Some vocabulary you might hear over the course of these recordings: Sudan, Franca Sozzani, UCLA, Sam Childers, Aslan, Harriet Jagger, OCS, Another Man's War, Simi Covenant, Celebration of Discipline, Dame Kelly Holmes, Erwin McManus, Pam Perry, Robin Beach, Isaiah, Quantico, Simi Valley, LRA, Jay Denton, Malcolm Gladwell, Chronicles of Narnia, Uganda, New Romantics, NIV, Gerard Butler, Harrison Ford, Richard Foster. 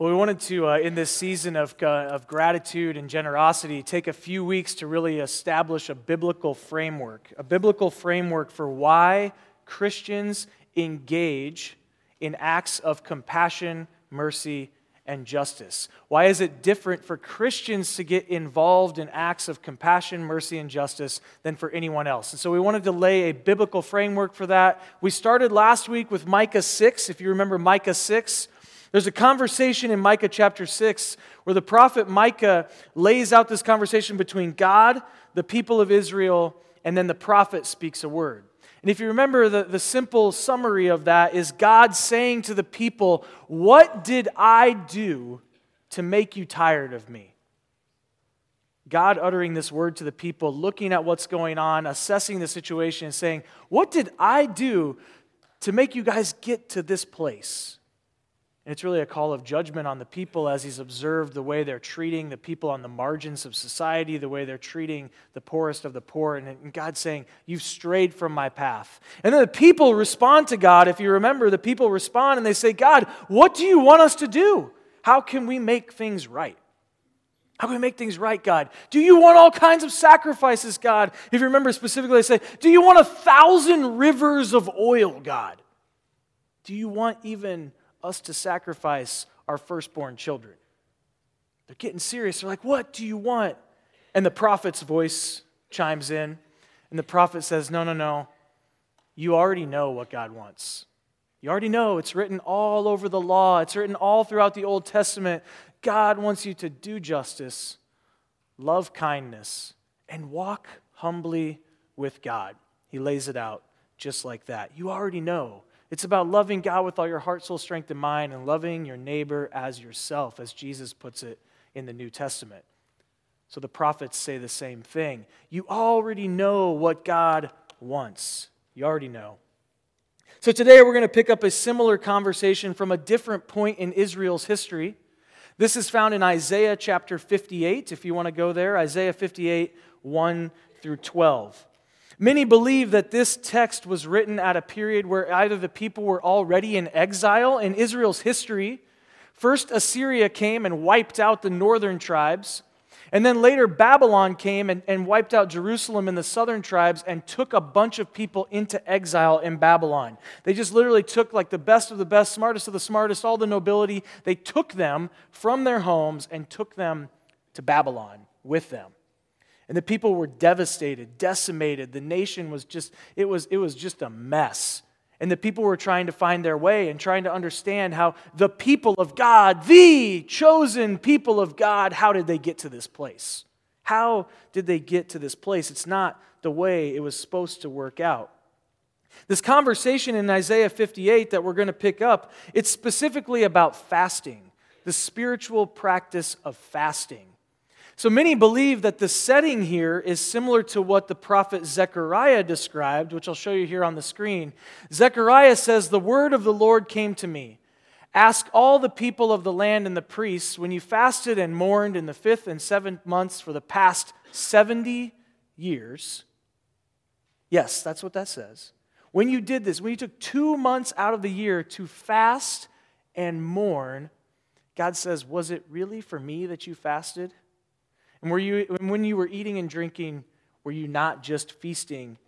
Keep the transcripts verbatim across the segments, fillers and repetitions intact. Well, we wanted to, uh, in this season of, uh, of gratitude and generosity, take a few weeks to really establish a biblical framework, a biblical framework for why Christians engage in acts of compassion, mercy, and justice. Why is it different for Christians to get involved in acts of compassion, mercy, and justice than for anyone else? And so we wanted to lay a biblical framework for that. We started last week with Micah six. If you remember Micah six, there's a conversation in Micah chapter six where the prophet Micah lays out this conversation between God, the people of Israel, and then the prophet speaks a word. And if you remember, the, the simple summary of that is God saying to the people, "What did I do to make you tired of me?" God uttering this word to the people, looking at what's going on, assessing the situation, and saying, "What did I do to make you guys get to this place?" And it's really a call of judgment on the people as he's observed the way they're treating the people on the margins of society, the way they're treating the poorest of the poor, and God's saying, "You've strayed from my path." And then the people respond to God. If you remember, the people respond and they say, "God, what do you want us to do? How can we make things right? How can we make things right, God? Do you want all kinds of sacrifices, God?" If you remember specifically, they say, "Do you want a thousand rivers of oil, God? Do you want even us to sacrifice our firstborn children?" They're getting serious. They're like, "What do you want?" And the prophet's voice chimes in, and the prophet says, no, no, no. You already know what God wants. You already know. It's written all over the law. It's written all throughout the Old Testament. God wants you to do justice, love kindness, and walk humbly with God. He lays it out just like that. You already know. It's about loving God with all your heart, soul, strength, and mind, and loving your neighbor as yourself, as Jesus puts it in the New Testament. So the prophets say the same thing. You already know what God wants. You already know. So today we're going to pick up a similar conversation from a different point in Israel's history. This is found in Isaiah chapter fifty-eight, if you want to go there. Isaiah fifty-eight, one through twelve. Many believe that this text was written at a period where either the people were already in exile in Israel's history. First, Assyria came and wiped out the northern tribes. And then later, Babylon came and, and wiped out Jerusalem and the southern tribes and took a bunch of people into exile in Babylon. They just literally took like the best of the best, smartest of the smartest, all the nobility. They took them from their homes and took them to Babylon with them. And the people were devastated, decimated. The nation was just, it was, it was just a mess. And the people were trying to find their way and trying to understand how the people of God, the chosen people of God, how did they get to this place? How did they get to this place? It's not the way it was supposed to work out. This conversation in Isaiah fifty-eight that we're going to pick up, it's specifically about fasting, the spiritual practice of fasting. So many believe that the setting here is similar to what the prophet Zechariah described, which I'll show you here on the screen. Zechariah says, "The word of the Lord came to me. Ask all the people of the land and the priests, when you fasted and mourned in the fifth and seventh months for the past seventy years. Yes, that's what that says. When you did this, when you took two months out of the year to fast and mourn, God says, was it really for me that you fasted? And were you, when you were eating and drinking, were you not just feasting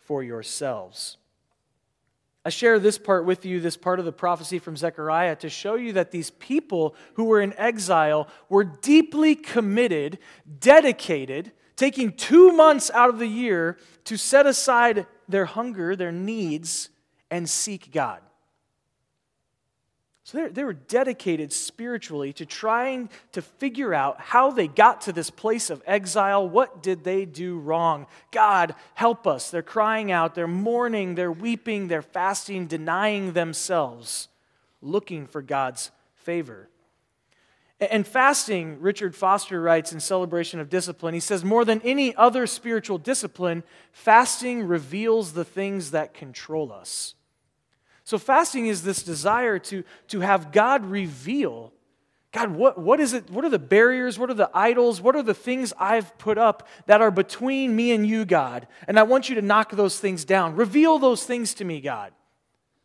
for yourselves?" I share this part with you, this part of the prophecy from Zechariah, to show you that these people who were in exile were deeply committed, dedicated, taking two months out of the year to set aside their hunger, their needs, and seek God. So they were dedicated spiritually to trying to figure out how they got to this place of exile. What did they do wrong? God, help us. They're crying out. They're mourning. They're weeping. They're fasting, denying themselves, looking for God's favor. And fasting, Richard Foster writes in Celebration of Discipline, he says, "More than any other spiritual discipline, fasting reveals the things that control us." So fasting is this desire to, to have God reveal, God, what, what is it? What are the barriers? What are the idols? What are the things I've put up that are between me and you, God? And I want you to knock those things down. Reveal those things to me, God.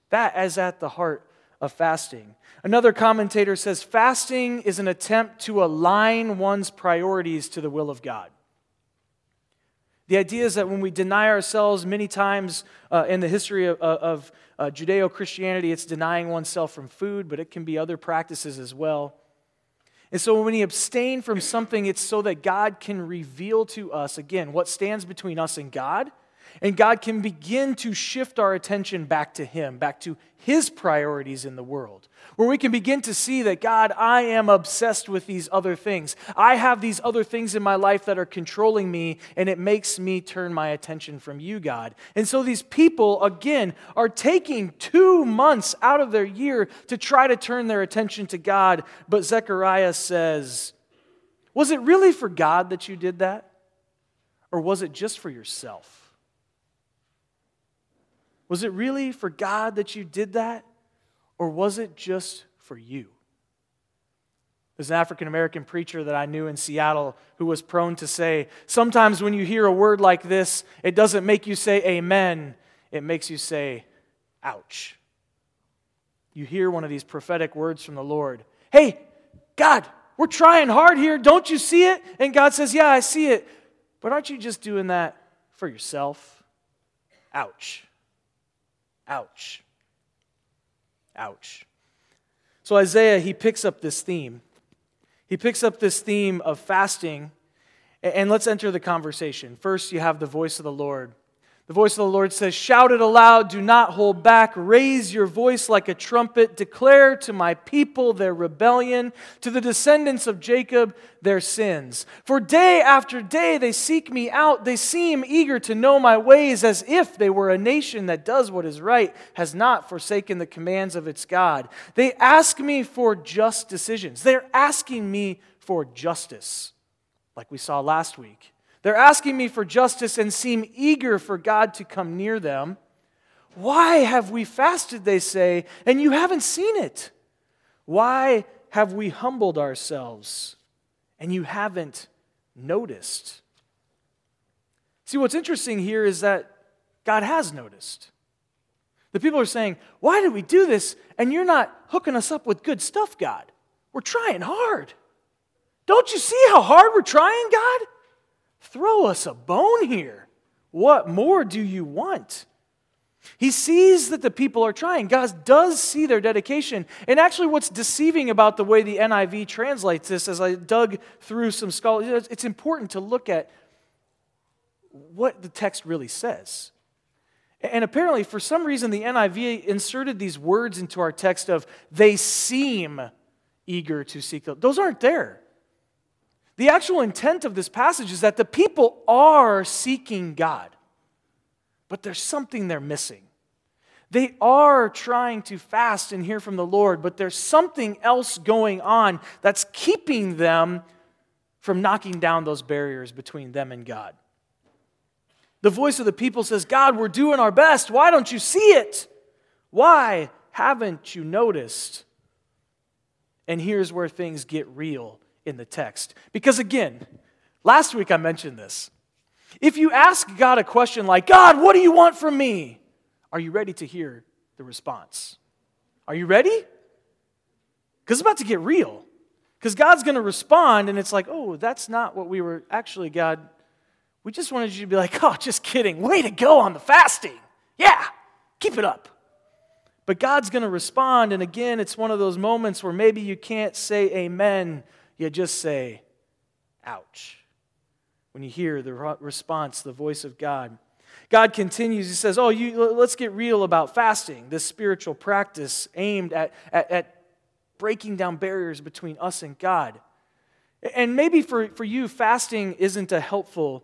That is at the heart of fasting. Another commentator says, fasting is an attempt to align one's priorities to the will of God. The idea is that when we deny ourselves, many times uh, in the history of, of uh, Judeo-Christianity, it's denying oneself from food, but it can be other practices as well. And so when we abstain from something, it's so that God can reveal to us, again, what stands between us and God, and God can begin to shift our attention back to Him, back to His priorities in the world, where we can begin to see that, God, I am obsessed with these other things. I have these other things in my life that are controlling me, and it makes me turn my attention from you, God. And so these people, again, are taking two months out of their year to try to turn their attention to God. But Zechariah says, was it really for God that you did that? Or was it just for yourself? Was it really for God that you did that, or was it just for you? There's an African-American preacher that I knew in Seattle who was prone to say, sometimes when you hear a word like this, it doesn't make you say amen, it makes you say, ouch. You hear one of these prophetic words from the Lord, hey, God, we're trying hard here, don't you see it? And God says, yeah, I see it, but aren't you just doing that for yourself? Ouch. Ouch. Ouch. So Isaiah, he picks up this theme. He picks up this theme of fasting, and let's enter the conversation. First, you have the voice of the Lord. The voice of the Lord says, shout it aloud, do not hold back, raise your voice like a trumpet, declare to my people their rebellion, to the descendants of Jacob their sins. For day after day they seek me out, they seem eager to know my ways, as if they were a nation that does what is right, has not forsaken the commands of its God. They ask me for just decisions. They're asking me for justice, like we saw last week. They're asking me for justice and seem eager for God to come near them. Why have we fasted, they say, and you haven't seen it? Why have we humbled ourselves and you haven't noticed? See, what's interesting here is that God has noticed. The people are saying, why did we do this? And you're not hooking us up with good stuff, God. We're trying hard. Don't you see how hard we're trying, God? Throw us a bone here. What more do you want? He sees that the people are trying. God does see their dedication. And actually what's deceiving about the way the N I V translates this, as I dug through some scholars, it's important to look at what the text really says. And apparently for some reason the N I V inserted these words into our text of they seem eager to seek. Those aren't there. The actual intent of this passage is that the people are seeking God, but there's something they're missing. They are trying to fast and hear from the Lord, but there's something else going on that's keeping them from knocking down those barriers between them and God. The voice of the people says, God, we're doing our best. Why don't you see it? Why haven't you noticed? And here's where things get real in the text. Because again, last week I mentioned this. If you ask God a question like, God, what do you want from me? Are you ready to hear the response? Are you ready? Because it's about to get real. Because God's going to respond and it's like, oh, that's not what we were actually, God. We just wanted you to be like, oh, just kidding. Way to go on the fasting. Yeah, keep it up. But God's going to respond, and again, it's one of those moments where maybe you can't say amen. You just say, ouch, when you hear the response, the voice of God. God continues, he says, oh, you, let's get real about fasting, this spiritual practice aimed at, at, at breaking down barriers between us and God. And maybe for, for you, fasting isn't a helpful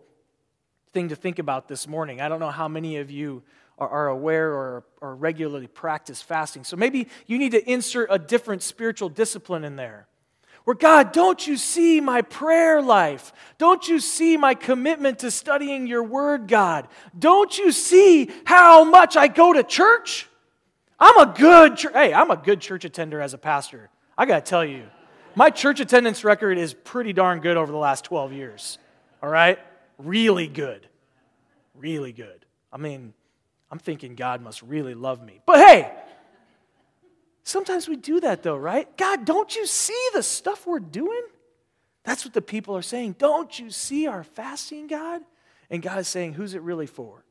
thing to think about this morning. I don't know how many of you are aware or, or regularly practice fasting. So maybe you need to insert a different spiritual discipline in there. Where, God, don't you see my prayer life? Don't you see my commitment to studying your word, God? Don't you see how much I go to church? I'm a good church. Hey, I'm a good church attender as a pastor. I got to tell you, my church attendance record is pretty darn good over the last twelve years. All right? Really good. Really good. I mean, I'm thinking God must really love me. But hey, Sometimes we do that though, right? God, don't you see the stuff we're doing? That's what the people are saying. Don't you see our fasting, God? And God is saying, who's it really for?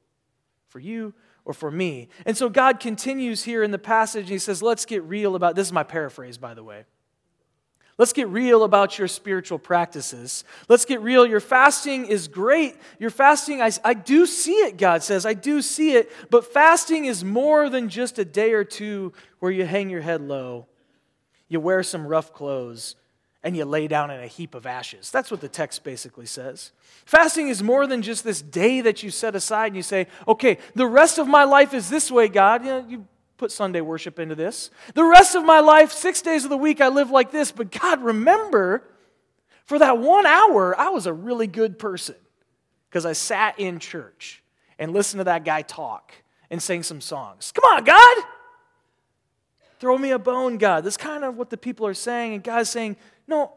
For you or for me? And so God continues here in the passage and he says, let's get real about, this is my paraphrase, by the way. Let's get real about your spiritual practices. Let's get real. Your fasting is great. Your fasting, I, I do see it, God says. I do see it. But fasting is more than just a day or two where you hang your head low, you wear some rough clothes, and you lay down in a heap of ashes. That's what the text basically says. Fasting is more than just this day that you set aside and you say, okay, the rest of my life is this way, God. You know, you put Sunday worship into this. The rest of my life, six days of the week, I live like this. But God, remember, for that one hour, I was a really good person because I sat in church and listened to that guy talk and sang some songs. Come on, God! Throw me a bone, God. That's kind of what the people are saying. And God's saying, no,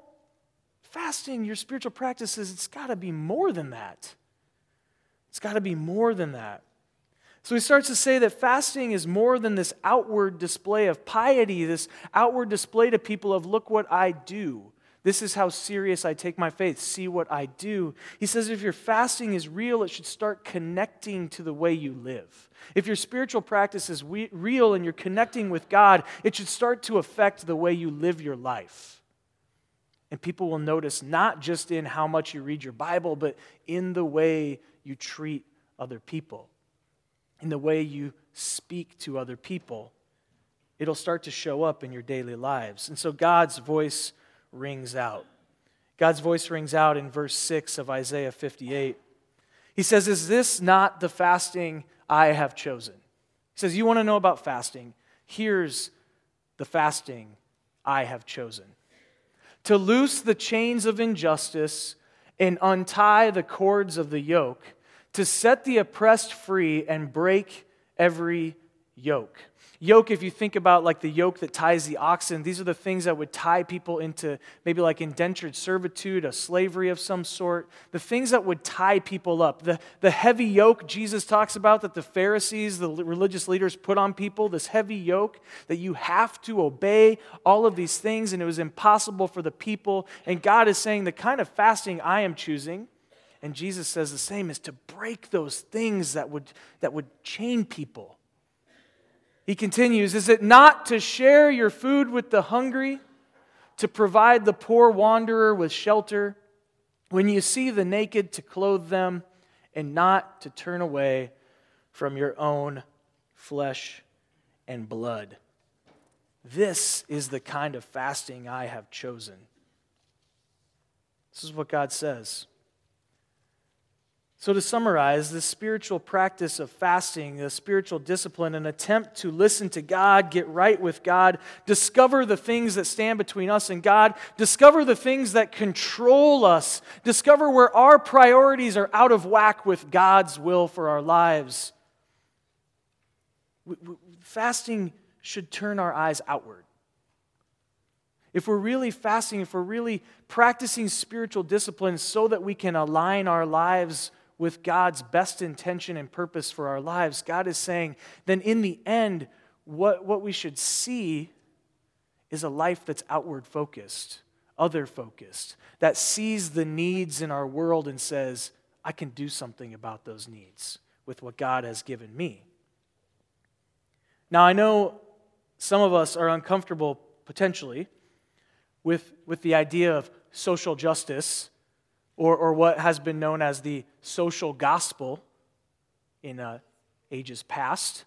fasting, your spiritual practices, it's got to be more than that. It's got to be more than that. So he starts to say that fasting is more than this outward display of piety, this outward display to people of, look what I do. This is how serious I take my faith. See what I do. He says if your fasting is real, it should start connecting to the way you live. If your spiritual practice is we- real and you're connecting with God, it should start to affect the way you live your life. And people will notice not just in how much you read your Bible, but in the way you treat other people. In the way you speak to other people, it'll start to show up in your daily lives. And so God's voice rings out. God's voice rings out in verse six of Isaiah fifty-eight. He says, is this not the fasting I have chosen? He says, you want to know about fasting? Here's the fasting I have chosen. To loose the chains of injustice and untie the cords of the yoke, to set the oppressed free and break every yoke. Yoke, if you think about like the yoke that ties the oxen, these are the things that would tie people into maybe like indentured servitude, a slavery of some sort, the things that would tie people up. The, the heavy yoke Jesus talks about that the Pharisees, the religious leaders put on people, this heavy yoke that you have to obey all of these things and it was impossible for the people. And God is saying the kind of fasting I am choosing, and Jesus says the same, is to break those things that would, that would chain people. He continues, is it not to share your food with the hungry, to provide the poor wanderer with shelter, when you see the naked to clothe them, and not to turn away from your own flesh and blood? This is the kind of fasting I have chosen. This is what God says. So to summarize, this spiritual practice of fasting, the spiritual discipline, an attempt to listen to God, get right with God, discover the things that stand between us and God, discover the things that control us, discover where our priorities are out of whack with God's will for our lives. Fasting should turn our eyes outward. If we're really fasting, if we're really practicing spiritual discipline so that we can align our lives with God's best intention and purpose for our lives, God is saying, then in the end, what, what we should see is a life that's outward focused, other focused, that sees the needs in our world and says, I can do something about those needs with what God has given me. Now, I know some of us are uncomfortable, potentially, with, with the idea of social justice, Or, or what has been known as the social gospel in uh, ages past.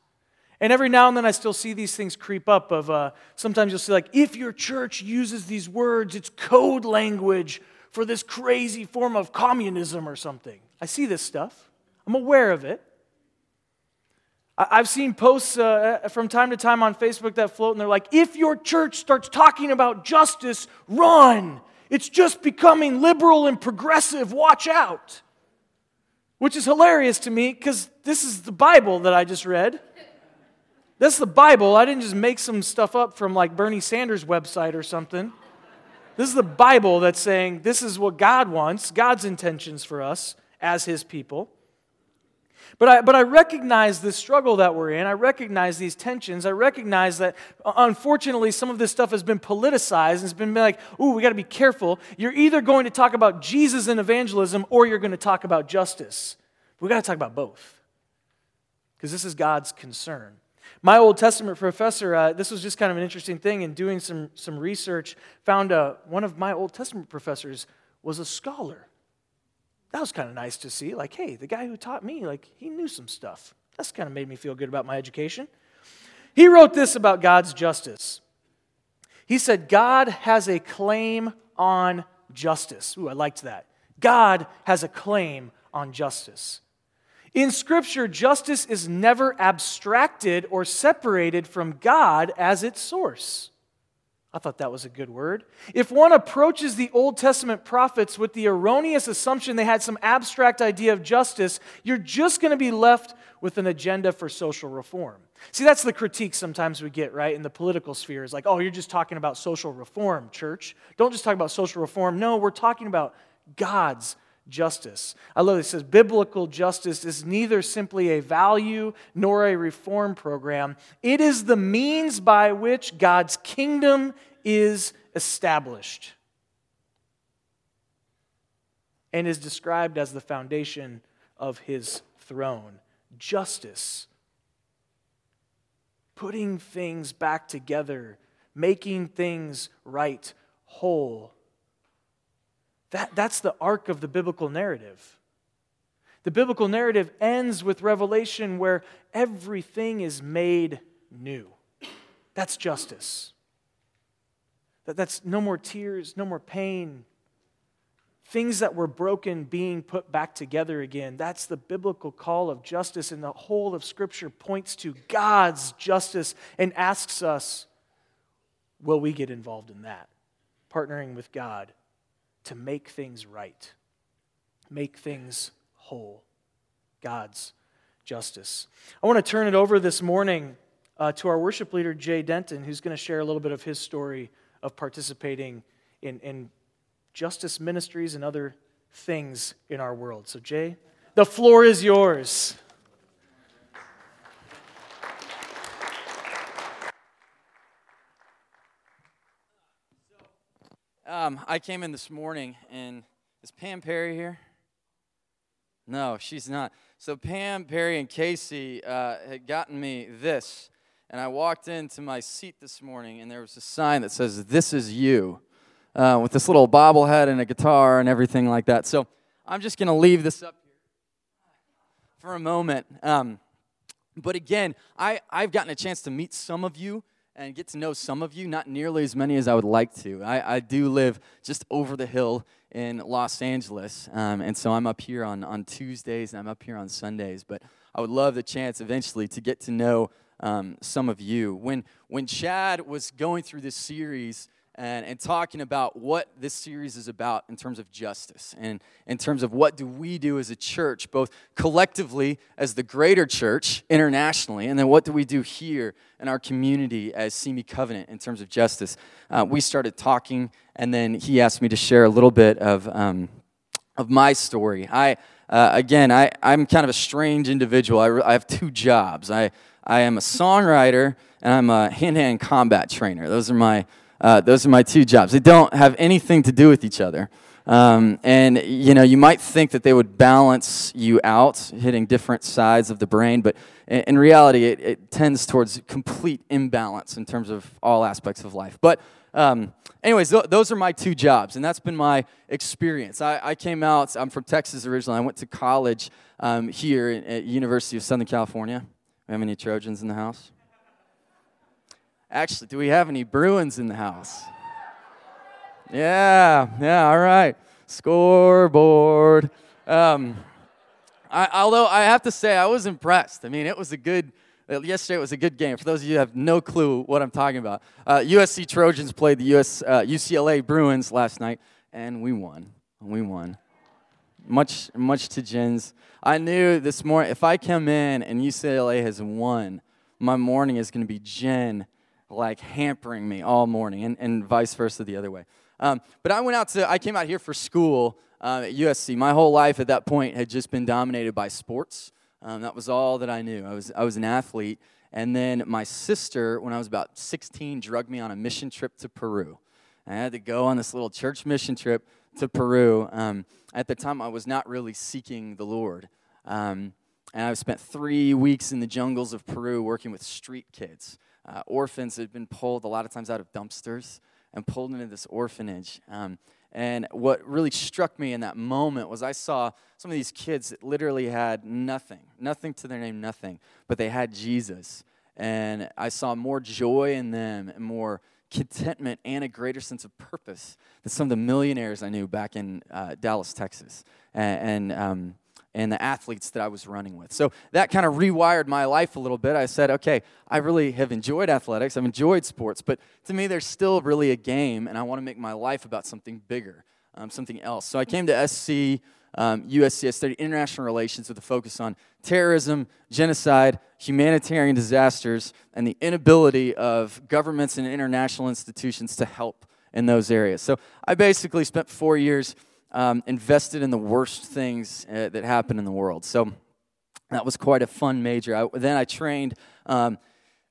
And every now and then I still see these things creep up of, uh, sometimes you'll see like, if your church uses these words, it's code language for this crazy form of communism or something. I see this stuff. I'm aware of it. I- I've seen posts uh, from time to time on Facebook that float, and they're like, if your church starts talking about justice, run! It's just becoming liberal and progressive. Watch out. Which is hilarious to me because this is the Bible that I just read. That's the Bible. I didn't just make some stuff up from like Bernie Sanders' website or something. This is the Bible that's saying this is what God wants, God's intentions for us as his people. But I, but I recognize this struggle that we're in. I recognize these tensions. I recognize that, unfortunately, some of this stuff has been politicized. And it's been like, ooh, we got to be careful. You're either going to talk about Jesus and evangelism or you're going to talk about justice. We've got to talk about both because this is God's concern. My Old Testament professor, uh, this was just kind of an interesting thing, in doing some, some research, found uh, one of my Old Testament professors was a scholar. That was kind of nice to see. Like, hey, the guy who taught me, like, he knew some stuff. That's kind of made me feel good about my education. He wrote this about God's justice. He said, God has a claim on justice. Ooh, I liked that. God has a claim on justice. In Scripture, justice is never abstracted or separated from God as its source. I thought that was a good word. If one approaches the Old Testament prophets with the erroneous assumption they had some abstract idea of justice, you're just going to be left with an agenda for social reform. See, that's the critique sometimes we get, right, in the political sphere. It's like, oh, you're just talking about social reform, church. Don't just talk about social reform. No, we're talking about God's justice. I love this. It says, biblical justice is neither simply a value nor a reform program. It is the means by which God's kingdom is established and is described as the foundation of his throne. Justice. Putting things back together. Making things right, whole. That, that's the arc of the biblical narrative. The biblical narrative ends with Revelation where everything is made new. That's justice. That, that's no more tears, no more pain. Things that were broken being put back together again. That's the biblical call of justice, and the whole of Scripture points to God's justice and asks us, will we get involved in that? Partnering with God to make things right, make things whole. God's justice. I want to turn it over this morning uh, to our worship leader, Jay Denton, who's going to share a little bit of his story of participating in, in justice ministries and other things in our world. So, Jay, the floor is yours. Um, I came in this morning, and is Pam Perry here? No, she's not. So Pam Perry and Casey uh, had gotten me this, and I walked into my seat this morning, and there was a sign that says, "This is you," uh, with this little bobblehead and a guitar and everything like that. So I'm just going to leave this up here for a moment. Um, but again, I, I've gotten a chance to meet some of you and get to know some of you, not nearly as many as I would like to. I, I do live just over the hill in Los Angeles, um, and so I'm up here on, on Tuesdays, and I'm up here on Sundays, but I would love the chance eventually to get to know um, some of you. When when Chad was going through this series and, and talking about what this series is about in terms of justice and in terms of what do we do as a church, both collectively as the greater church internationally, and then what do we do here in our community as Simi Covenant in terms of justice, uh, we started talking, and then he asked me to share a little bit of um, of my story. I uh, again, I, I'm kind of a strange individual. I, re- I have two jobs. I, I am a songwriter, and I'm a hand-to-hand combat trainer. Those are my... Uh, those are my two jobs. They don't have anything to do with each other. Um, and, you know, you might think that they would balance you out, hitting different sides of the brain, but in, in reality, it, it tends towards complete imbalance in terms of all aspects of life. But um, anyways, th- those are my two jobs, and that's been my experience. I, I came out, I'm from Texas originally. I went to college um, here at University of Southern California. We have any Trojans in the house? Actually, do we have any Bruins in the house? Yeah, yeah, all right. Scoreboard. Um, I, although I have to say I was impressed. I mean, it was a good, yesterday was a good game. For those of you who have no clue what I'm talking about, uh, U S C Trojans played the U S uh, U C L A Bruins last night, and we won. We won. Much, much to Jen's. I knew this morning, if I come in and U C L A has won, my morning is going to be Jen like hampering me all morning, and, and vice versa the other way. Um, but I went out to, I came out here for school uh, at U S C. My whole life at that point had just been dominated by sports. Um, that was all that I knew. I was I was an athlete. And then my sister, when I was about sixteen, drugged me on a mission trip to Peru. I had to go on this little church mission trip to Peru. Um, at the time, I was not really seeking the Lord. Um, and I spent three weeks in the jungles of Peru working with street kids. Uh, orphans had been pulled a lot of times out of dumpsters and pulled into this orphanage. Um, and what really struck me in that moment was I saw some of these kids that literally had nothing, nothing to their name, nothing, but they had Jesus. And I saw more joy in them and more contentment and a greater sense of purpose than some of the millionaires I knew back in uh, Dallas, Texas, and and, um, and the athletes that I was running with. So that kind of rewired my life a little bit. I said, okay, I really have enjoyed athletics. I've enjoyed sports, but to me, there's still really a game, and I want to make my life about something bigger, um, something else. So I came to S C, um, U S C. I studied international relations with a focus on terrorism, genocide, humanitarian disasters, and the inability of governments and international institutions to help in those areas. So I basically spent four years um, invested in the worst things uh, that happen in the world. So that was quite a fun major. I, then I trained um,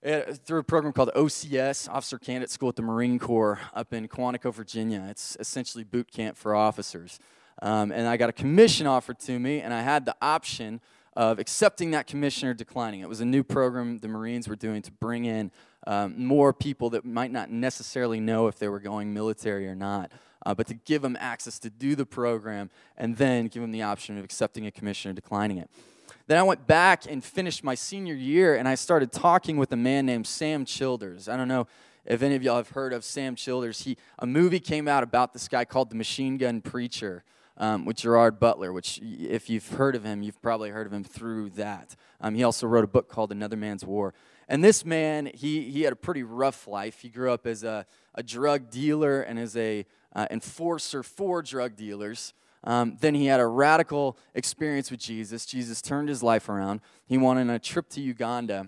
through a program called O C S, Officer Candidate School at the Marine Corps up in Quantico, Virginia. It's essentially boot camp for officers. Um, and I got a commission offered to me, and I had the option of accepting that commission or declining. It was a new program the Marines were doing to bring in um, more people that might not necessarily know if they were going military or not, uh, but to give them access to do the program and then give them the option of accepting a commission or declining it. Then I went back and finished my senior year, and I started talking with a man named Sam Childers. I don't know if any of y'all have heard of Sam Childers. He a movie came out about this guy called The Machine Gun Preacher, Um, with Gerard Butler, which if you've heard of him, you've probably heard of him through that. Um, he also wrote a book called Another Man's War. And this man, he he had a pretty rough life. He grew up as a, a drug dealer and as a uh, enforcer for drug dealers. Um, then he had a radical experience with Jesus. Jesus turned his life around. He went on a trip to Uganda,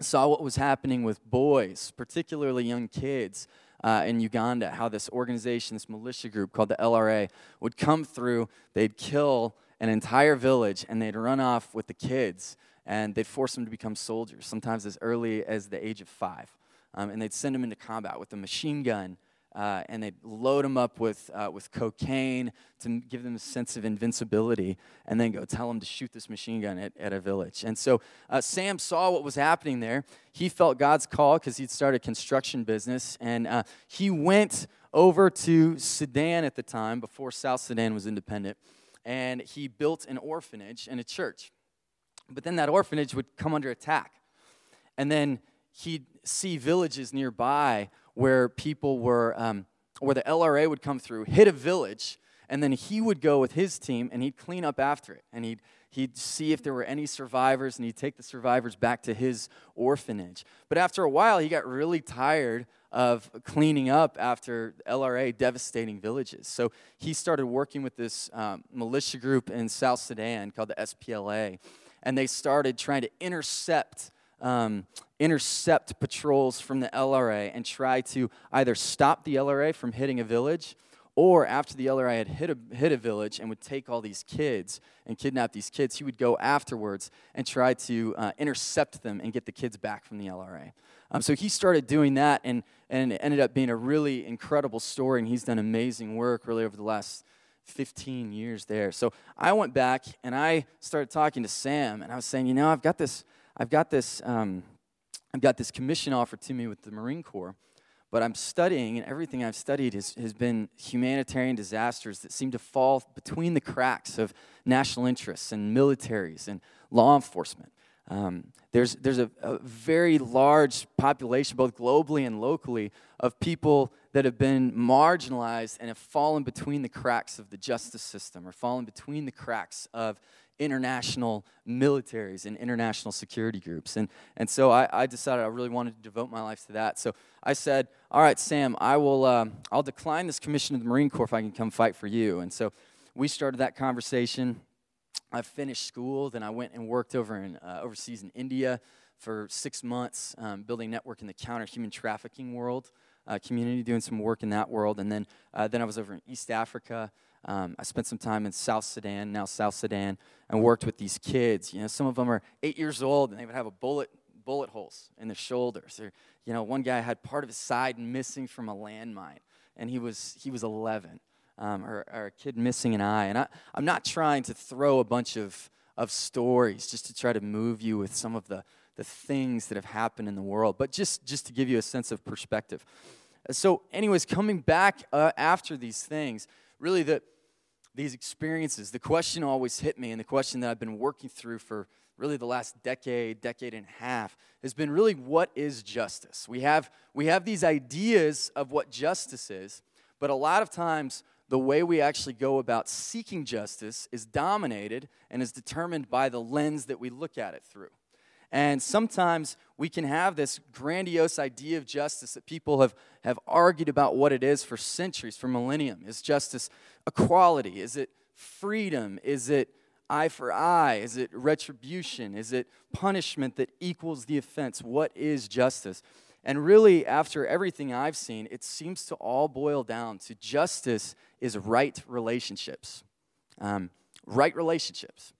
saw what was happening with boys, particularly young kids, Uh, in Uganda, how this organization, this militia group called the L R A, would come through, they'd kill an entire village, and they'd run off with the kids, and they'd force them to become soldiers, sometimes as early as the age of five. Um, and they'd send them into combat with a machine gun, uh, and they'd load them up with, uh, with cocaine to give them a sense of invincibility, and then go tell them to shoot this machine gun at, at a village. And so uh, Sam saw what was happening there. He felt God's call because he'd started a construction business, and uh, he went over to Sudan at the time, before South Sudan was independent, and he built an orphanage and a church. But then that orphanage would come under attack, and then he'd see villages nearby where people were, um, where the L R A would come through, hit a village, and then he would go with his team, and he'd clean up after it, and he'd He'd see if there were any survivors, and he'd take the survivors back to his orphanage. But after a while, he got really tired of cleaning up after L R A devastating villages. So he started working with this um, militia group in South Sudan called the S P L A, and they started trying to intercept um, intercept patrols from the L R A and try to either stop the L R A from hitting a village, or after the L R A had hit a, hit a village and would take all these kids and kidnap these kids, he would go afterwards and try to uh, intercept them and get the kids back from the L R A. Um, so he started doing that, and, and it ended up being a really incredible story, and he's done amazing work really over the last fifteen years there. So I went back, and I started talking to Sam, and I was saying, you know, I've got this, I've got this, um, I've got this commission offered to me with the Marine Corps, but I'm studying, and everything I've studied has, has been humanitarian disasters that seem to fall between the cracks of national interests and militaries and law enforcement. Um, there's there's a, a very large population, both globally and locally, of people that have been marginalized and have fallen between the cracks of the justice system or fallen between the cracks of international militaries and international security groups. And and so I, I decided I really wanted to devote my life to that. So I said, all right, Sam, I will, um, I'll decline this commission to the Marine Corps if I can come fight for you. And so we started that conversation. I finished school. Then I went and worked over in uh, overseas in India for six months, um, building a network in the counter-human trafficking world, uh, community, doing some work in that world. And then uh, then I was over in East Africa, Um, I spent some time in South Sudan, now South Sudan, and worked with these kids. You know, some of them are eight years old, and they would have a bullet bullet holes in their shoulders. Or, you know, one guy had part of his side missing from a landmine, and he was he was eleven, um, or, or a kid missing an eye. And I, I'm not trying to throw a bunch of of stories just to try to move you with some of the the things that have happened in the world, but just just to give you a sense of perspective. So, anyways, coming back uh, after these things, really the These experiences, the question always hit me, and the question that I've been working through for really the last decade, decade and a half, has been really, what is justice? We have we have these ideas of what justice is, but a lot of times the way we actually go about seeking justice is dominated and is determined by the lens that we look at it through. And sometimes we can have this grandiose idea of justice that people have, have argued about what it is for centuries, for millennia. Is justice equality? Is it freedom? Is it eye for eye? Is it retribution? Is it punishment that equals the offense? What is justice? And really, after everything I've seen, it seems to all boil down to justice is right relationships. Um, right relationships.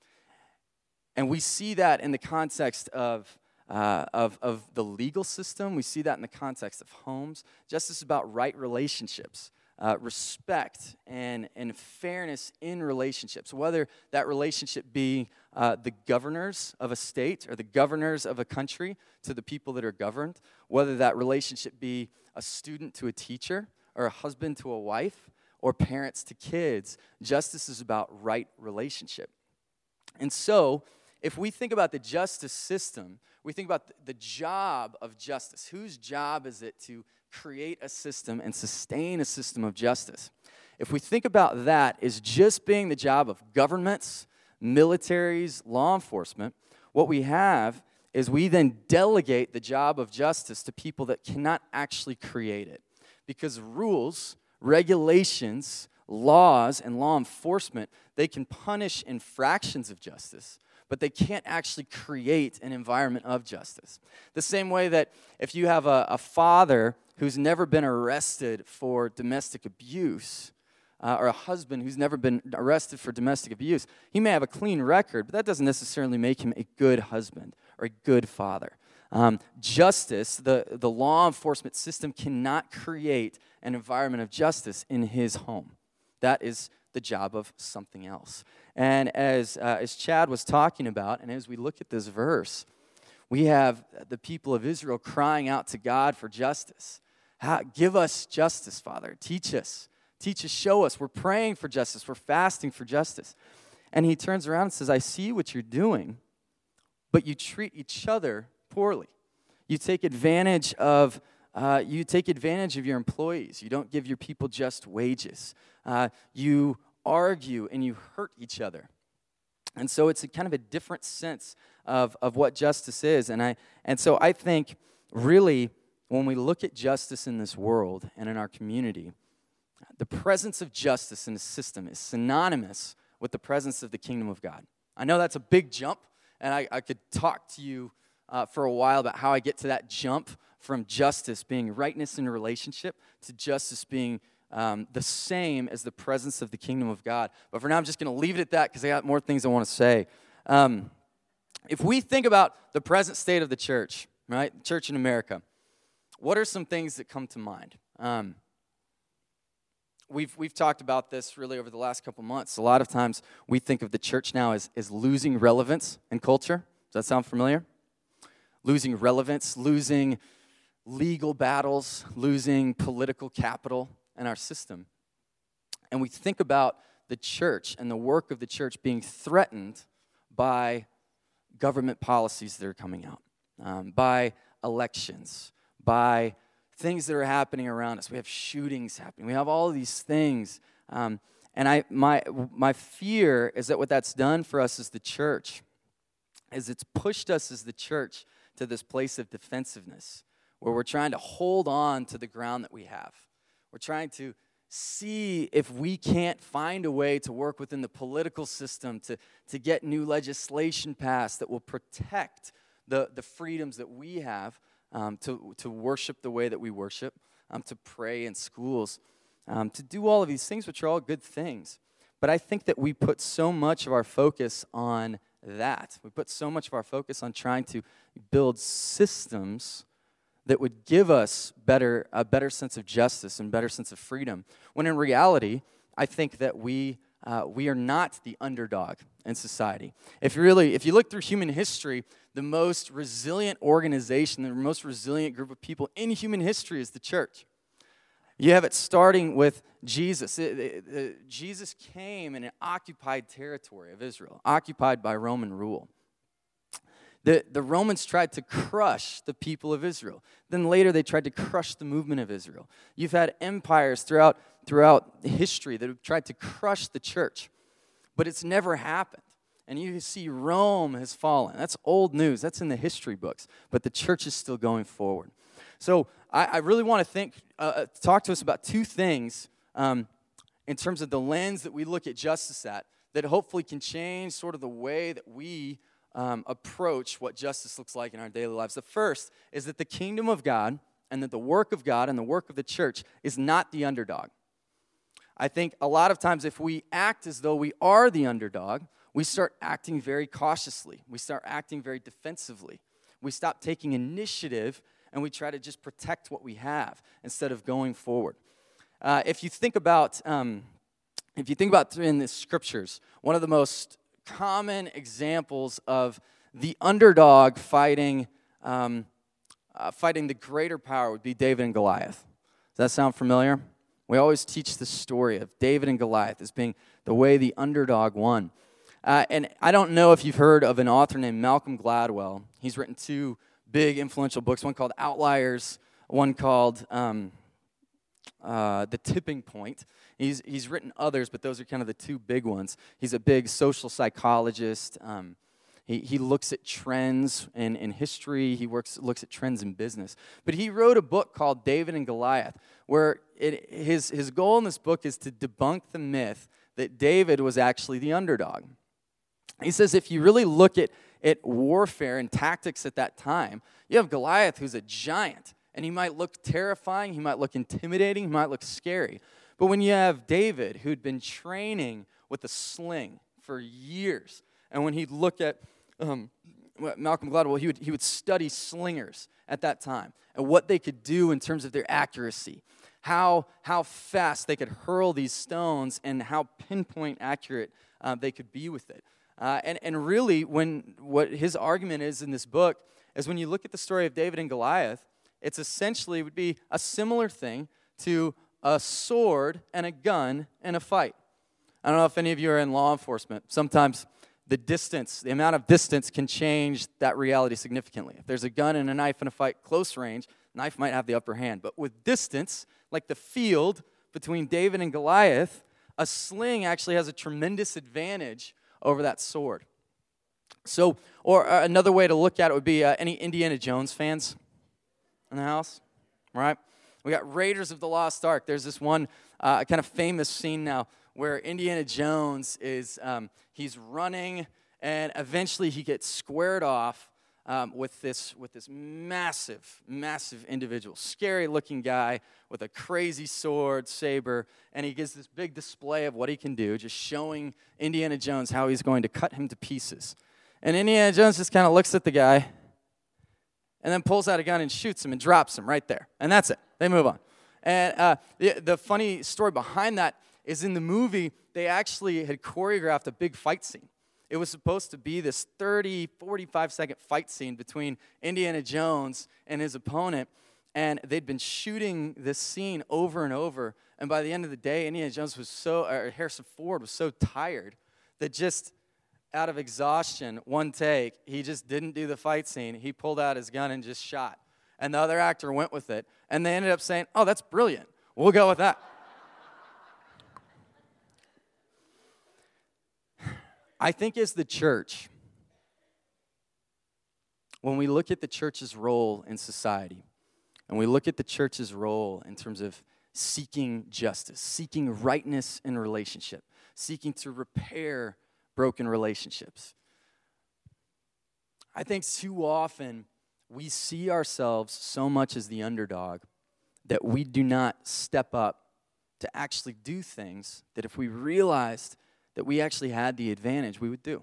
And we see that in the context of, uh, of, of the legal system. We see that in the context of homes. Justice is about right relationships, uh, respect, and, and fairness in relationships, whether that relationship be uh, the governors of a state or the governors of a country to the people that are governed, whether that relationship be a student to a teacher or a husband to a wife or parents to kids. Justice is about right relationship. And so, if we think about the justice system, we think about the job of justice. Whose job is it to create a system and sustain a system of justice? If we think about that as just being the job of governments, militaries, law enforcement, what we have is we then delegate the job of justice to people that cannot actually create it. Because rules, regulations, laws, and law enforcement, they can punish infractions of justice, but they can't actually create an environment of justice. The same way that if you have a, a father who's never been arrested for domestic abuse, uh, or a husband who's never been arrested for domestic abuse, he may have a clean record, but that doesn't necessarily make him a good husband or a good father. Um, justice, the, the law enforcement system cannot create an environment of justice in his home. That is the job of something else. And as uh, as Chad was talking about, and as we look at this verse, we have the people of Israel crying out to God for justice. How, give us justice, Father. Teach us. Teach us, show us. We're praying for justice. We're fasting for justice. And he turns around and says, I see what you're doing, but you treat each other poorly. You take advantage of Uh, you take advantage of your employees. You don't give your people just wages. Uh, you argue and you hurt each other. And so it's a kind of a different sense of, of what justice is. And I and so I think really when we look at justice in this world and in our community, the presence of justice in the system is synonymous with the presence of the kingdom of God. I know that's a big jump, and I, I could talk to you Uh, for a while about how I get to that jump from justice being rightness in relationship to justice being um, the same as the presence of the kingdom of God. But for now, I'm just going to leave it at that because I got more things I want to say. Um, if we think about the present state of the church, right, the church in America, what are some things that come to mind? Um, we've we've talked about this really over the last couple months. A lot of times we think of the church now as, as losing relevance in culture. Does that sound familiar? Losing relevance, losing legal battles, losing political capital in our system. And we think about the church and the work of the church being threatened by government policies that are coming out, um, by elections, by things that are happening around us. We have shootings happening. We have all of these things. Um, and I, my, my fear is that what that's done for us as the church is it's pushed us as the church to this place of defensiveness, where we're trying to hold on to the ground that we have. We're trying to see if we can't find a way to work within the political system to, to get new legislation passed that will protect the, the freedoms that we have um, to, to worship the way that we worship, um, to pray in schools, um, to do all of these things, which are all good things. But I think that we put so much of our focus on that. We put so much of our focus on trying to build systems that would give us better a better sense of justice and better sense of freedom, when in reality, I think that we uh, we are not the underdog in society. If you really, if you look through human history, the most resilient organization, the most resilient group of people in human history is the church. You have it starting with Jesus. It, it, it, Jesus came in an occupied territory of Israel, occupied by Roman rule. The, the Romans tried to crush the people of Israel. Then later they tried to crush the movement of Israel. You've had empires throughout, throughout history that have tried to crush the church, but it's never happened. And you see Rome has fallen. That's old news. That's in the history books. But the church is still going forward. So I, I really want to think, uh, talk to us about two things um, in terms of the lens that we look at justice at that hopefully can change sort of the way that we um, approach what justice looks like in our daily lives. The first is that the kingdom of God and that the work of God and the work of the church is not the underdog. I think a lot of times if we act as though we are the underdog, we start acting very cautiously. We start acting very defensively. We stop taking initiative and we try to just protect what we have instead of going forward. Uh, if you think about, um, if you think about in the scriptures, one of the most common examples of the underdog fighting, um, uh, fighting the greater power would be David and Goliath. Does that sound familiar? We always teach the story of David and Goliath as being the way the underdog won. Uh, and I don't know if you've heard of an author named Malcolm Gladwell. He's written two big influential books, one called Outliers, one called um, uh, The Tipping Point. He's he's written others, but those are kind of the two big ones. He's a big social psychologist. Um, he, he looks at trends in, in history. He works looks at trends in business. But he wrote a book called David and Goliath, where it, his his goal in this book is to debunk the myth that David was actually the underdog. He says if you really look at at warfare and tactics at that time, you have Goliath, who's a giant, and he might look terrifying, he might look intimidating, he might look scary. But when you have David, who'd been training with a sling for years, and when he'd look at um, Malcolm Gladwell, he would he would study slingers at that time and what they could do in terms of their accuracy, how how fast they could hurl these stones, and how pinpoint accurate uh, they could be with it. Uh, and, and really, when what his argument is in this book is when you look at the story of David and Goliath, it's essentially would be a similar thing to a sword and a gun in a fight. I don't know if any of you are in law enforcement. Sometimes the distance, the amount of distance can change that reality significantly. If there's a gun and a knife in a fight close range, knife might have the upper hand. But with distance, like the field between David and Goliath, a sling actually has a tremendous advantage over that sword. So, or uh, another way to look at it would be uh, any Indiana Jones fans in the house, right? We got Raiders of the Lost Ark. There's this one uh, kind of famous scene now where Indiana Jones is, um, he's running, and eventually he gets squared off um, with this with this massive, massive individual, scary-looking guy with a crazy sword, saber, and he gives this big display of what he can do, just showing Indiana Jones how he's going to cut him to pieces. And Indiana Jones just kind of looks at the guy and then pulls out a gun and shoots him and drops him right there. And that's it. They move on. And uh, the, the funny story behind that is in the movie, they actually had choreographed a big fight scene. It was supposed to be this thirty, forty-five second fight scene between Indiana Jones and his opponent, and they'd been shooting this scene over and over, and by the end of the day, Indiana Jones was so, or Harrison Ford was so tired that just out of exhaustion, one take, he just didn't do the fight scene. He pulled out his gun and just shot, and the other actor went with it, and they ended up saying, oh, that's brilliant. We'll go with that. I think as the church, when we look at the church's role in society, and we look at the church's role in terms of seeking justice, seeking rightness in relationship, seeking to repair broken relationships, I think too often we see ourselves so much as the underdog that we do not step up to actually do things that if we realized that we actually had the advantage, we would do.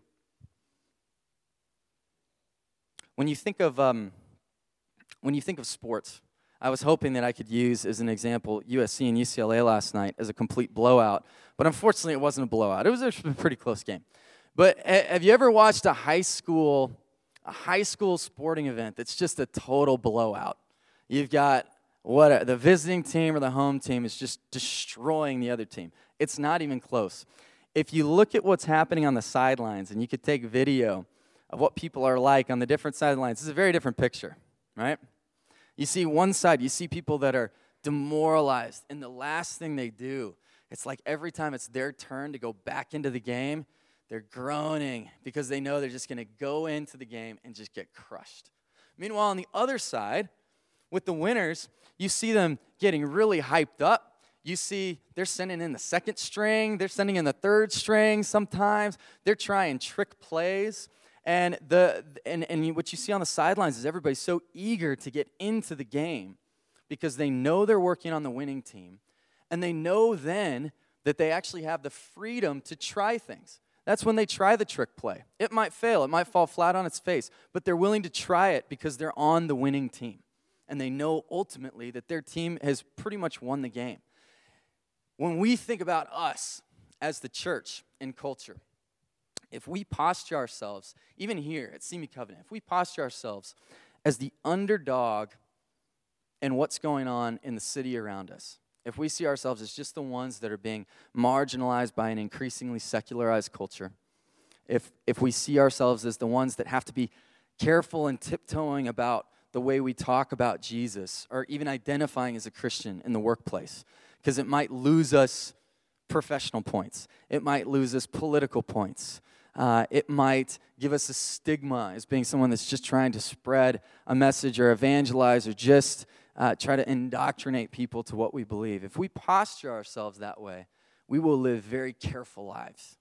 When you think of um, when you think of sports, I was hoping that I could use as an example U S C and U C L A last night as a complete blowout, but unfortunately it wasn't a blowout. It was a pretty close game. But have you ever watched a high school a high school sporting event that's just a total blowout? You've got what the visiting team or the home team is just destroying the other team. It's not even close. If you look at what's happening on the sidelines, and you could take video of what people are like on the different sidelines, it's a very different picture, right? You see one side, you see people that are demoralized, and the last thing they do, it's like every time it's their turn to go back into the game, they're groaning because they know they're just going to go into the game and just get crushed. Meanwhile, on the other side, with the winners, you see them getting really hyped up. You see they're sending in the second string. They're sending in the third string sometimes. They're trying trick plays. And the and, and what you see on the sidelines is everybody's so eager to get into the game because they know they're working on the winning team. And they know then that they actually have the freedom to try things. That's when they try the trick play. It might fail. It might fall flat on its face. But they're willing to try it because they're on the winning team. And they know ultimately that their team has pretty much won the game. When we think about us as the church and culture, if we posture ourselves, even here at Simi Covenant, if we posture ourselves as the underdog in what's going on in the city around us, if we see ourselves as just the ones that are being marginalized by an increasingly secularized culture, if if we see ourselves as the ones that have to be careful and tiptoeing about the way we talk about Jesus or even identifying as a Christian in the workplace, because it might lose us professional points. It might lose us political points. Uh, it might give us a stigma as being someone that's just trying to spread a message or evangelize or just uh, try to indoctrinate people to what we believe. If we posture ourselves that way, we will live very careful lives.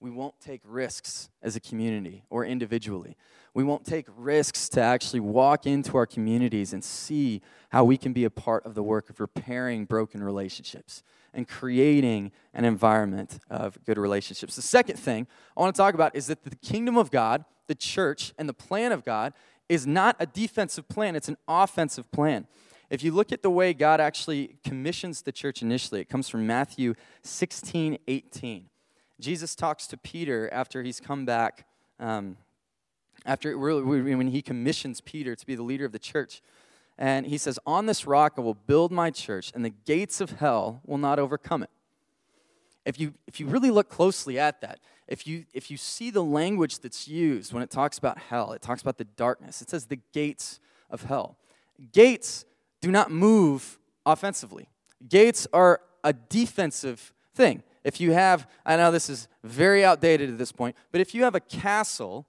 We won't take risks as a community or individually. We won't take risks to actually walk into our communities and see how we can be a part of the work of repairing broken relationships and creating an environment of good relationships. The second thing I want to talk about is that the kingdom of God, the church, and the plan of God is not a defensive plan. It's an offensive plan. If you look at the way God actually commissions the church initially, it comes from Matthew sixteen eighteen. Jesus talks to Peter after he's come back, um, after really, when he commissions Peter to be the leader of the church. And he says, "On this rock I will build my church, and the gates of hell will not overcome it." If you if you really look closely at that, if you if you see the language that's used when it talks about hell, it talks about the darkness. It says the gates of hell. Gates do not move offensively. Gates are a defensive thing. If you have, I know this is very outdated at this point, but if you have a castle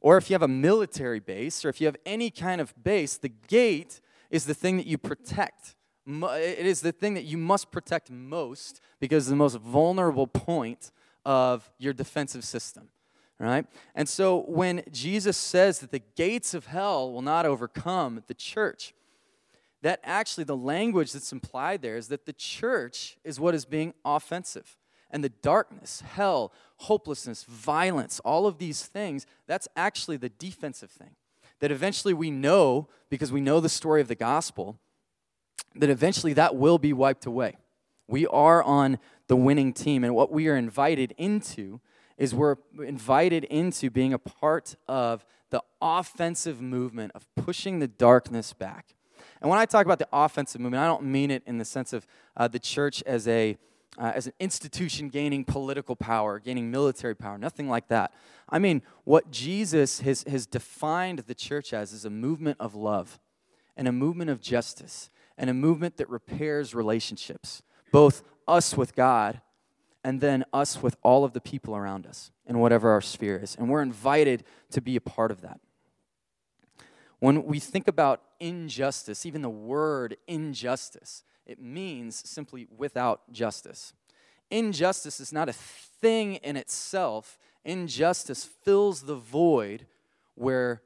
or if you have a military base or if you have any kind of base, the gate is the thing that you protect. It is the thing that you must protect most because it's the most vulnerable point of your defensive system, right? And so when Jesus says that the gates of hell will not overcome the church, that actually the language that's implied there is that the church is what is being offensive. And the darkness, hell, hopelessness, violence, all of these things, that's actually the defensive thing. That eventually we know, because we know the story of the gospel, that eventually that will be wiped away. We are on the winning team. And what we are invited into is we're invited into being a part of the offensive movement of pushing the darkness back. And when I talk about the offensive movement, I don't mean it in the sense of uh, the church as a Uh, as an institution gaining political power, gaining military power, nothing like that. I mean, what Jesus has, has defined the church as is a movement of love and a movement of justice and a movement that repairs relationships, both us with God and then us with all of the people around us in whatever our sphere is. And we're invited to be a part of that. When we think about injustice, even the word injustice, it means simply without justice. Injustice is not a thing in itself. Injustice fills the void where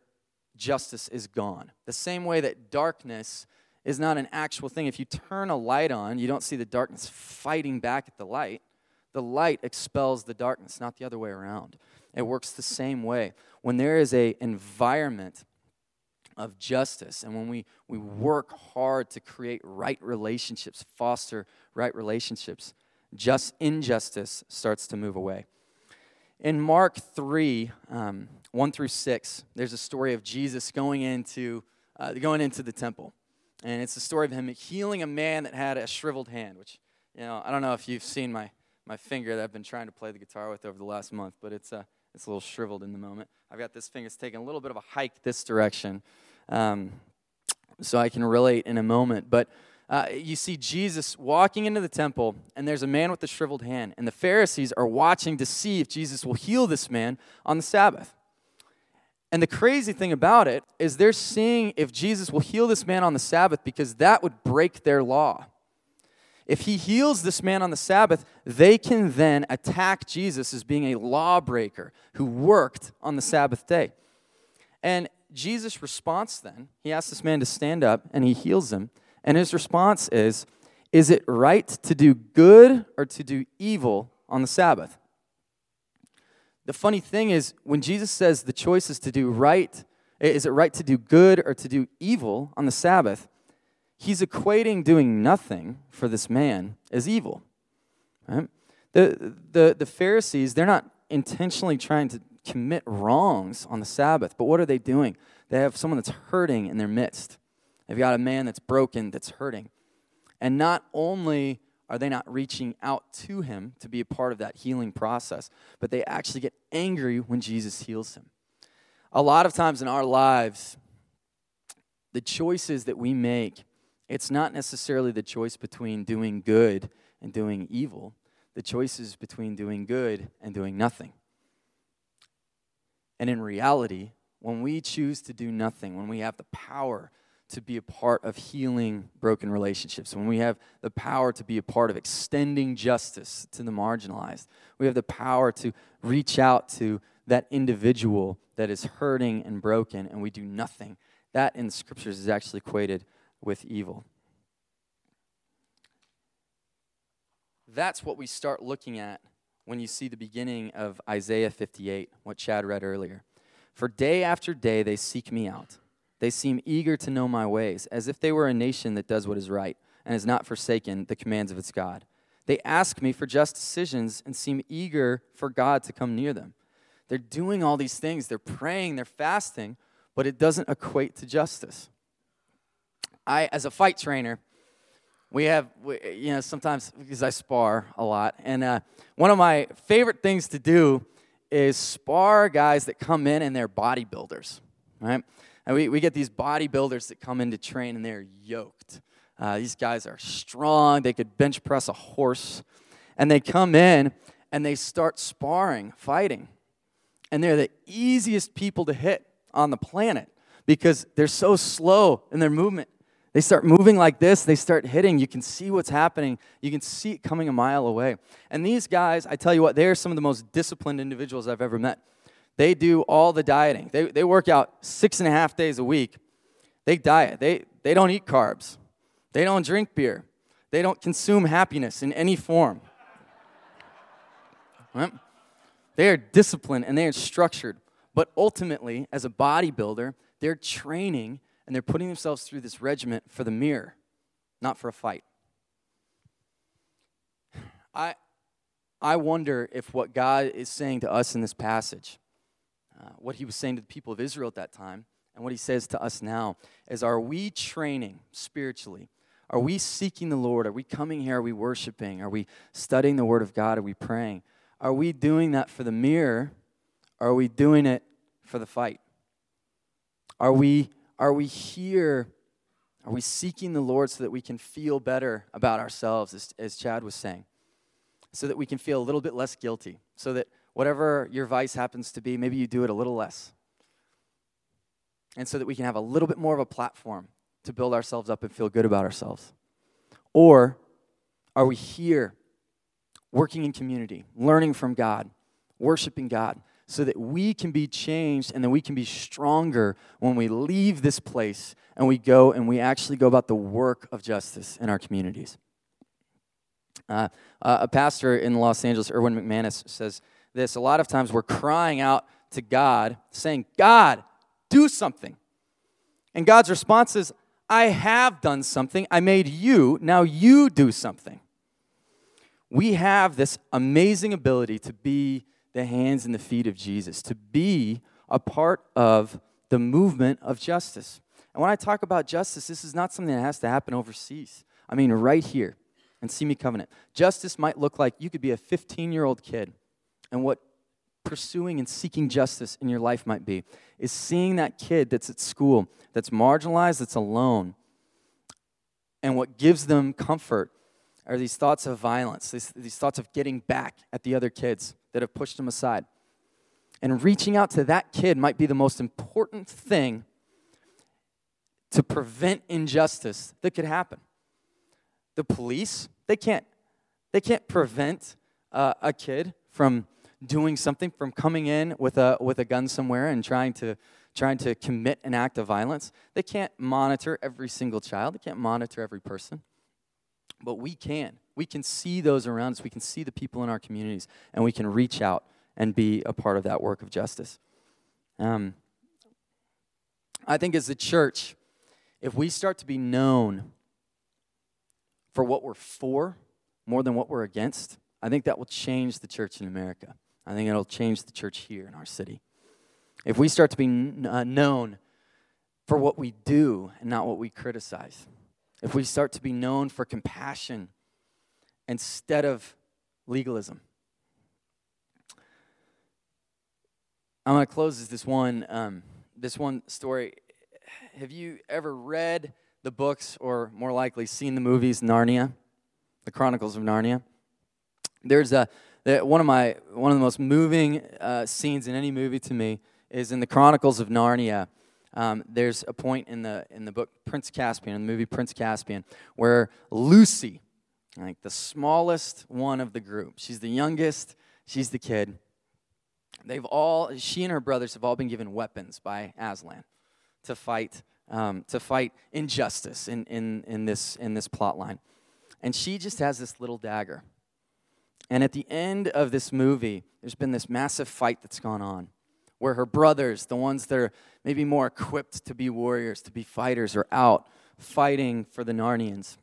justice is gone. The same way that darkness is not an actual thing. If you turn a light on, you don't see the darkness fighting back at the light. The light expels the darkness, not the other way around. It works the same way. When there is an environment of justice, and when we, we work hard to create right relationships, foster right relationships, just injustice starts to move away. In Mark three, um, one through six, there's a story of Jesus going into uh, going into the temple. And it's the story of him healing a man that had a shriveled hand, which, you know, I don't know if you've seen my, my finger that I've been trying to play the guitar with over the last month, but it's uh, it's a little shriveled in the moment. I've got this finger's taking a little bit of a hike this direction, um, so I can relate in a moment. But uh, you see Jesus walking into the temple, and there's a man with a shriveled hand, and the Pharisees are watching to see if Jesus will heal this man on the Sabbath. And the crazy thing about it is they're seeing if Jesus will heal this man on the Sabbath because that would break their law. If he heals this man on the Sabbath, they can then attack Jesus as being a lawbreaker who worked on the Sabbath day. And Jesus' response then, he asks this man to stand up and he heals him. And his response is, is it right to do good or to do evil on the Sabbath? The funny thing is, when Jesus says the choice is to do right, is it right to do good or to do evil on the Sabbath, he's equating doing nothing for this man as evil. Right? The, the, the Pharisees, they're not intentionally trying to commit wrongs on the Sabbath, but what are they doing? They have someone that's hurting in their midst. They've got a man that's broken, that's hurting. And not only are they not reaching out to him to be a part of that healing process, but they actually get angry when Jesus heals him. A lot of times in our lives, the choices that we make, it's not necessarily the choice between doing good and doing evil. The choice is between doing good and doing nothing. And in reality, when we choose to do nothing, when we have the power to be a part of healing broken relationships, when we have the power to be a part of extending justice to the marginalized, we have the power to reach out to that individual that is hurting and broken, and we do nothing. That in the scriptures is actually equated with evil. That's what we start looking at when you see the beginning of Isaiah fifty-eight, what Chad read earlier. For day after day they seek me out. They seem eager to know my ways, as if they were a nation that does what is right and has not forsaken the commands of its God. They ask me for just decisions and seem eager for God to come near them. They're doing all these things. They're praying. They're fasting, but it doesn't equate to justice. I, as a fight trainer, we have, we, you know, sometimes because I spar a lot, and uh, one of my favorite things to do is spar guys that come in and they're bodybuilders, right? And we, we get these bodybuilders that come in to train, and they're yoked. Uh, these guys are strong. They could bench press a horse. And they come in, and they start sparring, fighting. And they're the easiest people to hit on the planet because they're so slow in their movement. They start moving like this. They start hitting. You can see what's happening. You can see it coming a mile away. And these guys, I tell you what, they are some of the most disciplined individuals I've ever met. They do all the dieting. They they work out six and a half days a week. They diet. They they don't eat carbs. They don't drink beer. They don't consume happiness in any form. Right? They are disciplined and they are structured. But ultimately, as a bodybuilder, they're training and they're putting themselves through this regiment for the mirror, not for a fight. I I wonder if what God is saying to us in this passage, Uh, what he was saying to the people of Israel at that time, and what he says to us now, is are we training spiritually? Are we seeking the Lord? Are we coming here? Are we worshiping? Are we studying the Word of God? Are we praying? Are we doing that for the mirror? Are we doing it for the fight? Are we, are we here? Are we seeking the Lord so that we can feel better about ourselves, as, as Chad was saying? So that we can feel a little bit less guilty, so that whatever your vice happens to be, maybe you do it a little less. And so that we can have a little bit more of a platform to build ourselves up and feel good about ourselves. Or are we here working in community, learning from God, worshiping God, so that we can be changed and that we can be stronger when we leave this place and we go and we actually go about the work of justice in our communities? Uh, uh, a pastor in Los Angeles, Erwin McManus, says this: a lot of times we're crying out to God, saying, God, do something. And God's response is, I have done something. I made you. Now you do something. We have this amazing ability to be the hands and the feet of Jesus, to be a part of the movement of justice. And when I talk about justice, this is not something that has to happen overseas. I mean, right here in Simi Covenant. Justice might look like you could be a fifteen-year-old kid, and what pursuing and seeking justice in your life might be is seeing that kid that's at school, that's marginalized, that's alone, and what gives them comfort are these thoughts of violence, these, these thoughts of getting back at the other kids that have pushed them aside. And reaching out to that kid might be the most important thing to prevent injustice that could happen. The police, they can't, they can't prevent uh, a kid from doing something, from coming in with a with a gun somewhere and trying to trying to commit an act of violence. They can't monitor every single child. They can't monitor every person. But we can. We can see those around us. We can see the people in our communities, and we can reach out and be a part of that work of justice. Um, I think as a church, if we start to be known for what we're for more than what we're against, I think that will change the church in America. I think it'll change the church here in our city. If we start to be n- uh, known for what we do and not what we criticize, if we start to be known for compassion instead of legalism. I'm going to close with this one, um, this one story. Have you ever read the books, or more likely seen the movies Narnia, the Chronicles of Narnia? There's a one of my one of the most moving uh, scenes in any movie to me is in the Chronicles of Narnia. Um, there's a point in the in the book Prince Caspian, in the movie Prince Caspian, where Lucy, like the smallest one of the group, she's the youngest, she's the kid. They've all, she and her brothers have all been given weapons by Aslan to fight um, to fight injustice in, in in this in this plot line, and she just has this little dagger. And at the end of this movie, there's been this massive fight that's gone on, where her brothers, the ones that are maybe more equipped to be warriors, to be fighters, are out fighting for the Narnians.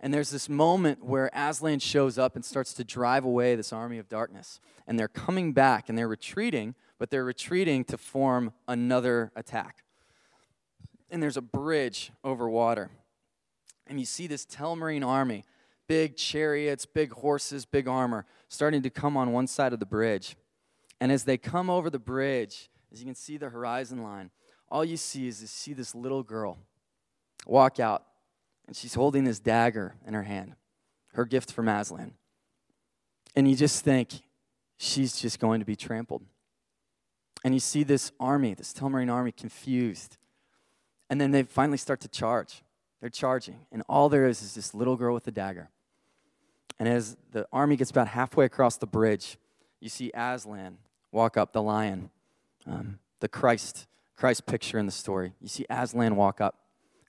And there's this moment where Aslan shows up and starts to drive away this army of darkness. And they're coming back, and they're retreating, but they're retreating to form another attack. And there's a bridge over water. And you see this Telmarine army, big chariots, big horses, big armor, starting to come on one side of the bridge. And as they come over the bridge, as you can see the horizon line, all you see is you see this little girl walk out. And she's holding this dagger in her hand, her gift from Aslan. And you just think, she's just going to be trampled. And you see this army, this Telmarine army, confused. And then they finally start to charge. They're charging. And all there is is this little girl with the dagger. And as the army gets about halfway across the bridge, you see Aslan walk up, the lion, um, the Christ, Christ picture in the story. You see Aslan walk up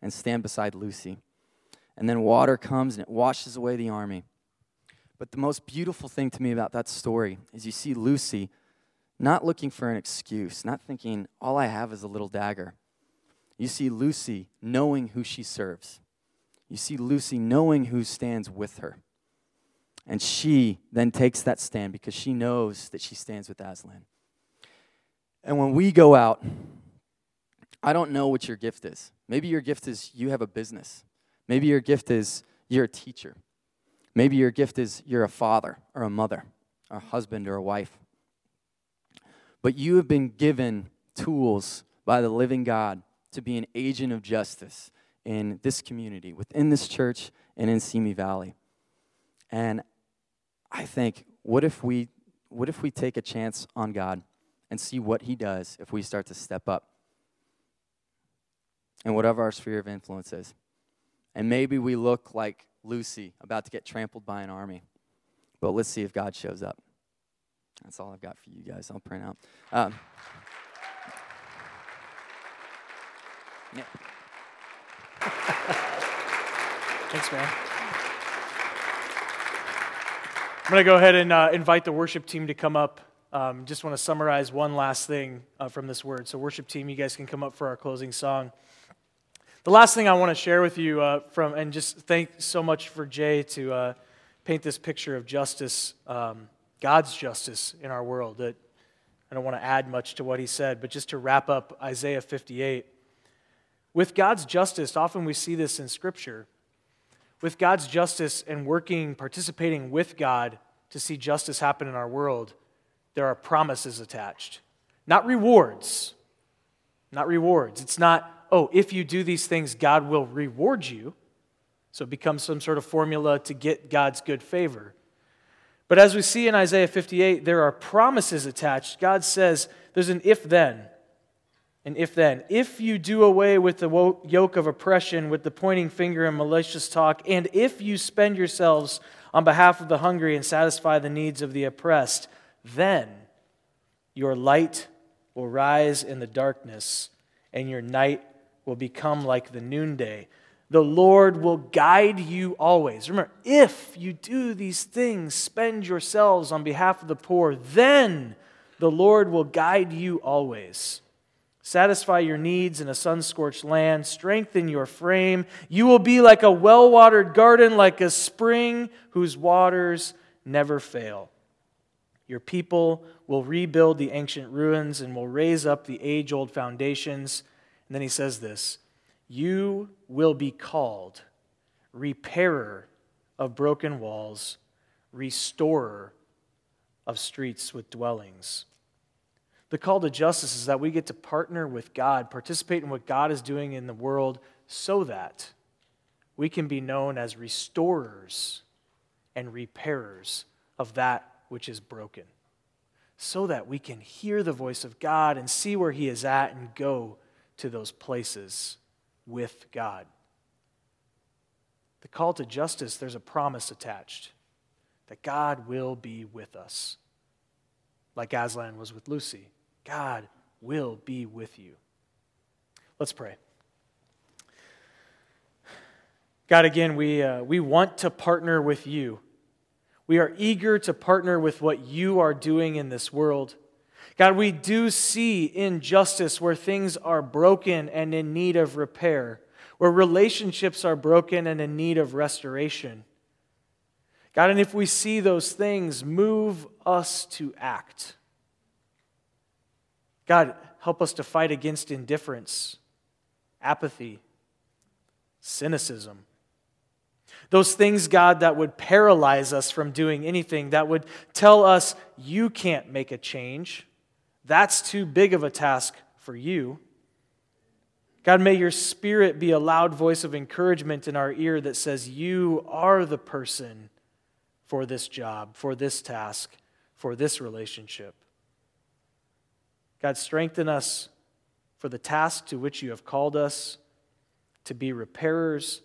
and stand beside Lucy. And then water comes and it washes away the army. But the most beautiful thing to me about that story is you see Lucy not looking for an excuse, not thinking, all I have is a little dagger. You see Lucy knowing who she serves. You see Lucy knowing who stands with her. And she then takes that stand because she knows that she stands with Aslan. And when we go out, I don't know what your gift is. Maybe your gift is you have a business. Maybe your gift is you're a teacher. Maybe your gift is you're a father or a mother, a husband or a wife. But you have been given tools by the living God to be an agent of justice in this community, within this church, and in Simi Valley. And I think, what if we, what if we take a chance on God and see what he does if we start to step up in whatever our sphere of influence is? And maybe we look like Lucy, about to get trampled by an army. But let's see if God shows up. That's all I've got for you guys. I'll print out. Um, yeah. Thanks, man. I'm going to go ahead and uh, invite the worship team to come up. Um, just want to summarize one last thing uh, from this word. So worship team, you guys can come up for our closing song. The last thing I want to share with you uh, from, and just thank so much for Jay to uh, paint this picture of justice, um, God's justice in our world. That I don't want to add much to what he said, but just to wrap up Isaiah fifty-eight. With God's justice, often we see this in Scripture, with God's justice and working, participating with God to see justice happen in our world, there are promises attached. Not rewards. Not rewards. It's not, oh, if you do these things, God will reward you. So it becomes some sort of formula to get God's good favor. But as we see in Isaiah fifty-eight, there are promises attached. God says there's an if-then. And if then, if you do away with the yoke of oppression, with the pointing finger and malicious talk, and if you spend yourselves on behalf of the hungry and satisfy the needs of the oppressed, then your light will rise in the darkness, and your night will become like the noonday. The Lord will guide you always. Remember, if you do these things, spend yourselves on behalf of the poor, then the Lord will guide you always. Satisfy your needs in a sun-scorched land. Strengthen your frame. You will be like a well-watered garden, like a spring whose waters never fail. Your people will rebuild the ancient ruins and will raise up the age-old foundations. And then he says this, you will be called repairer of broken walls, restorer of streets with dwellings. The call to justice is that we get to partner with God, participate in what God is doing in the world so that we can be known as restorers and repairers of that which is broken, so that we can hear the voice of God and see where He is at and go to those places with God. The call to justice, there's a promise attached that God will be with us, like Aslan was with Lucy. God will be with you. Let's pray. God, again, we uh, we want to partner with you. We are eager to partner with what you are doing in this world. God, we do see injustice where things are broken and in need of repair, where relationships are broken and in need of restoration. God, and if we see those things, move us to act. God, help us to fight against indifference, apathy, cynicism. Those things, God, that would paralyze us from doing anything, that would tell us you can't make a change. That's too big of a task for you. God, may your Spirit be a loud voice of encouragement in our ear that says you are the person for this job, for this task, for this relationship. God, strengthen us for the task to which you have called us, to be repairers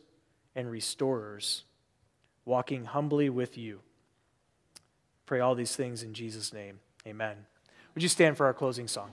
and restorers, walking humbly with you. Pray all these things in Jesus' name. Amen. Would you stand for our closing song?